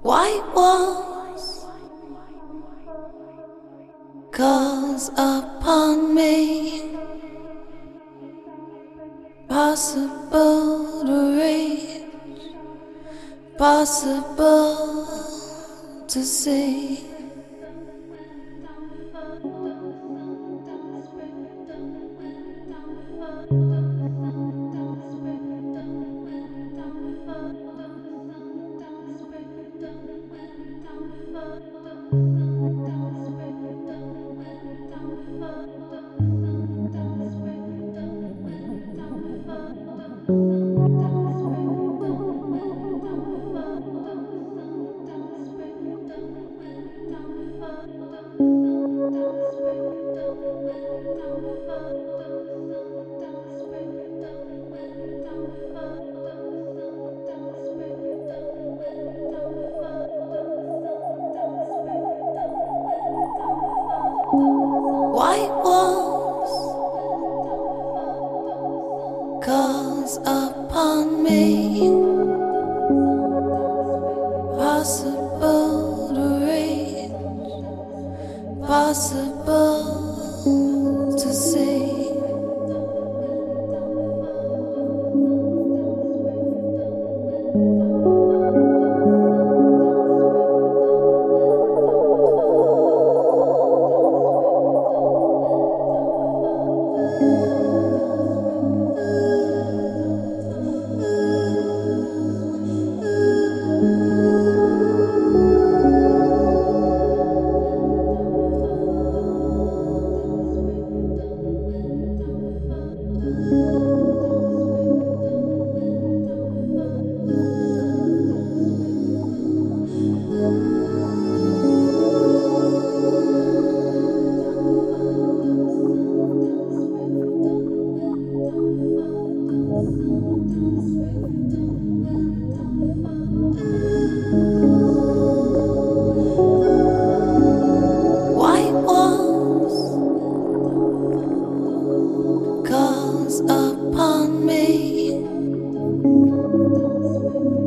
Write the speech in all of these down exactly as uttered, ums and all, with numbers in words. White walls calls upon me, possible to reach, possible to see. White walls calls upon me, possible to reach, possible to see.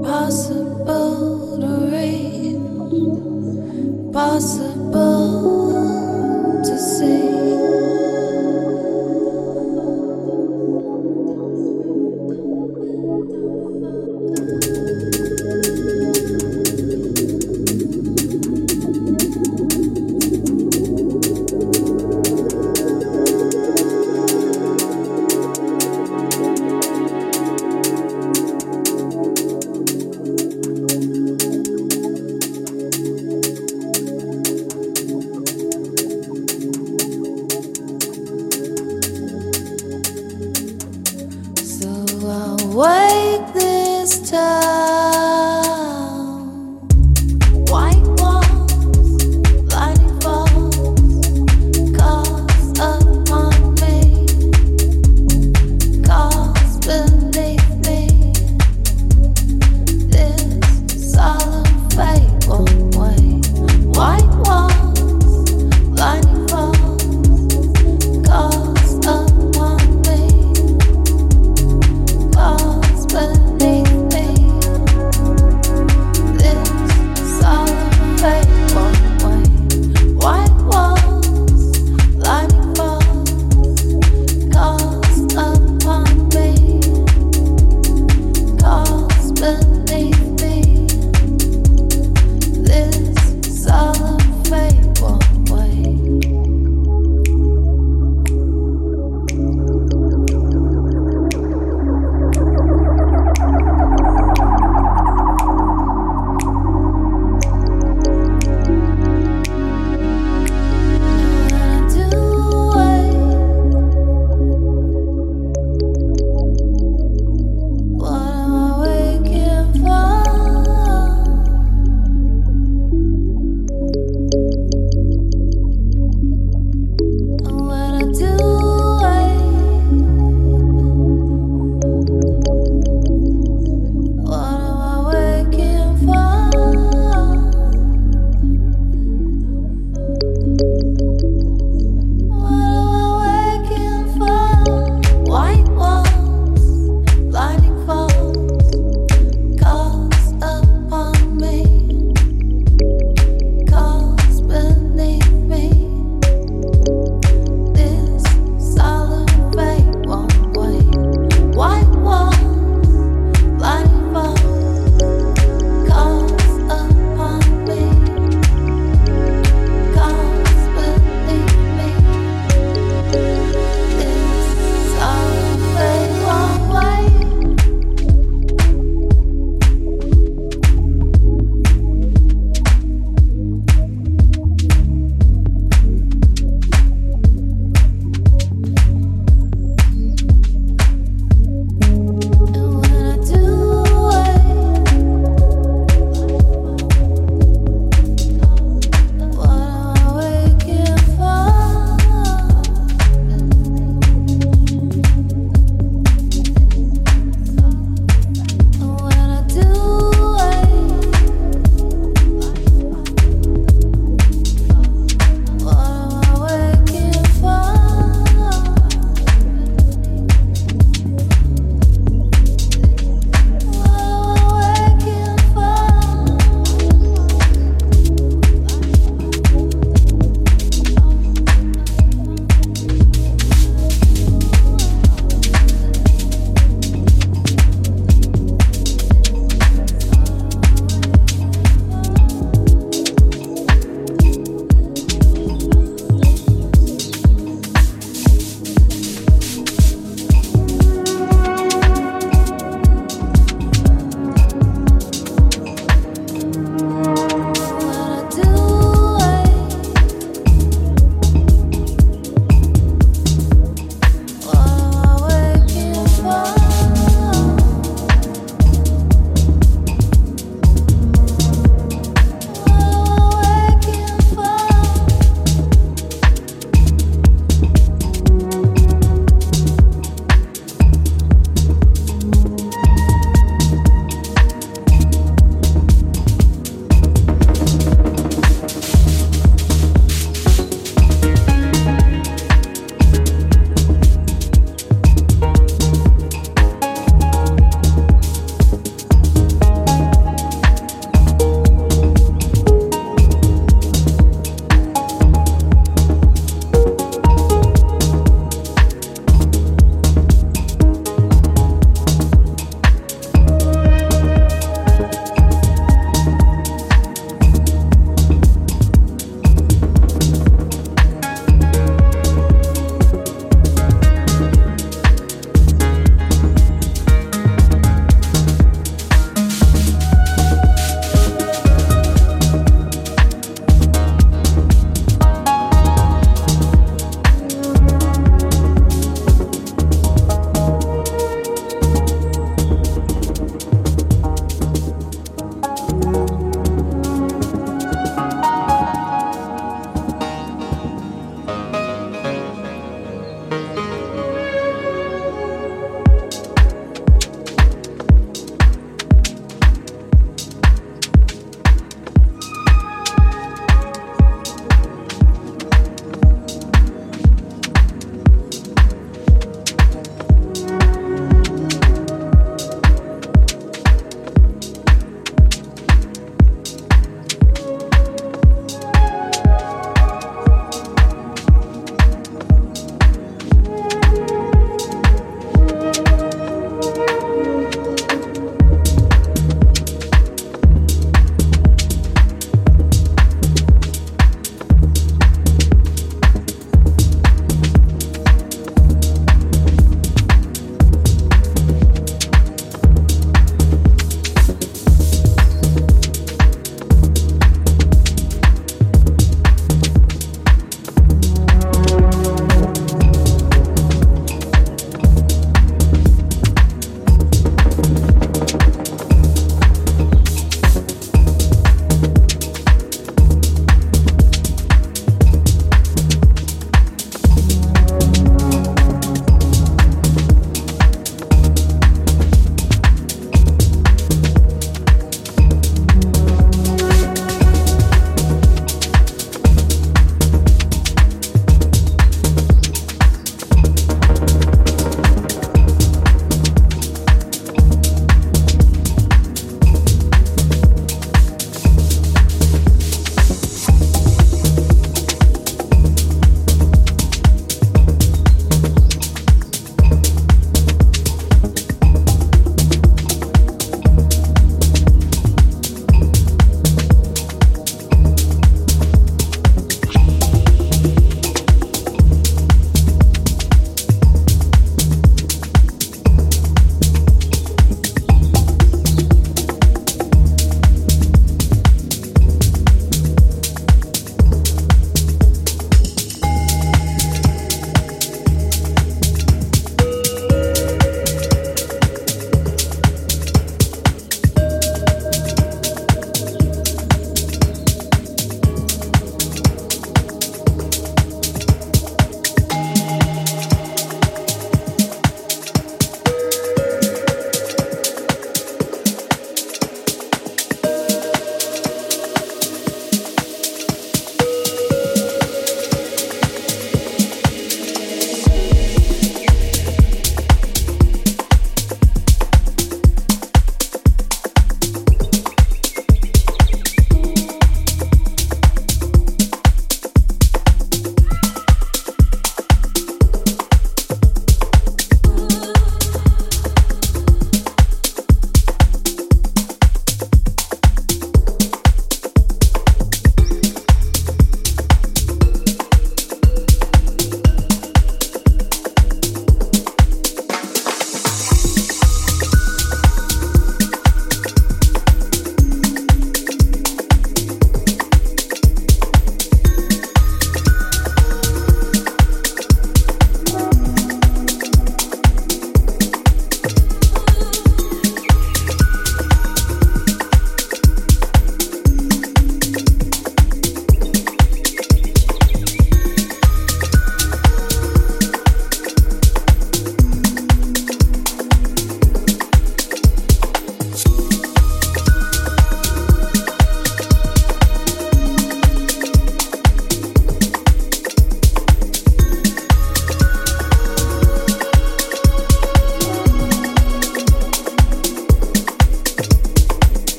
Possible to reach, possible to see. Wake this town. White walls, lightning balls, calls upon me, calls beneath me. This solemn fate won't wait. White walls, lightning balls, calls. Beneath me.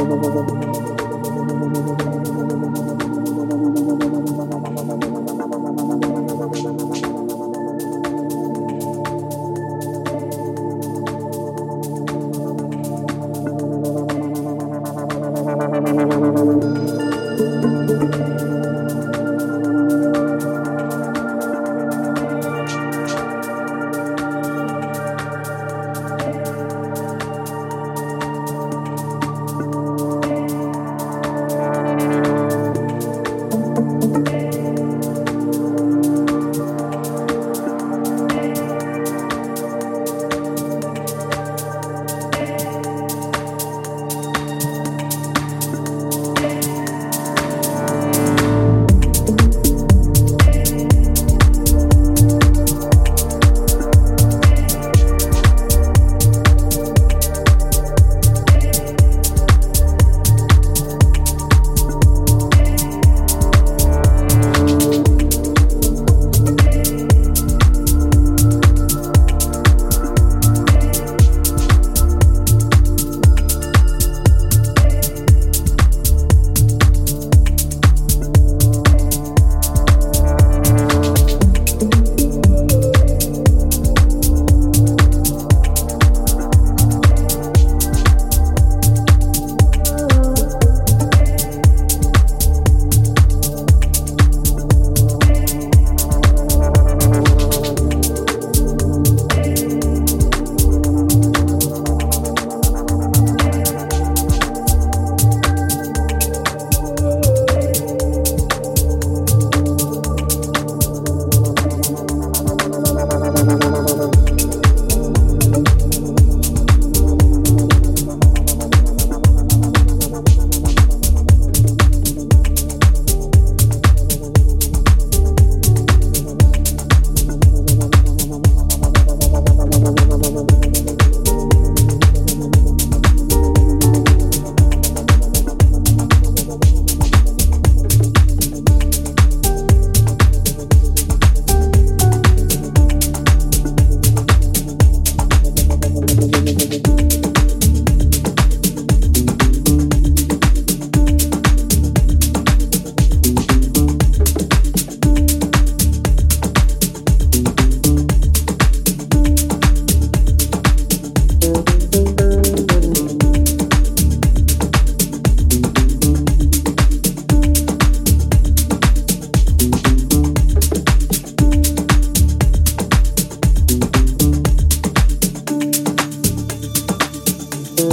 We'll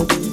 be right back.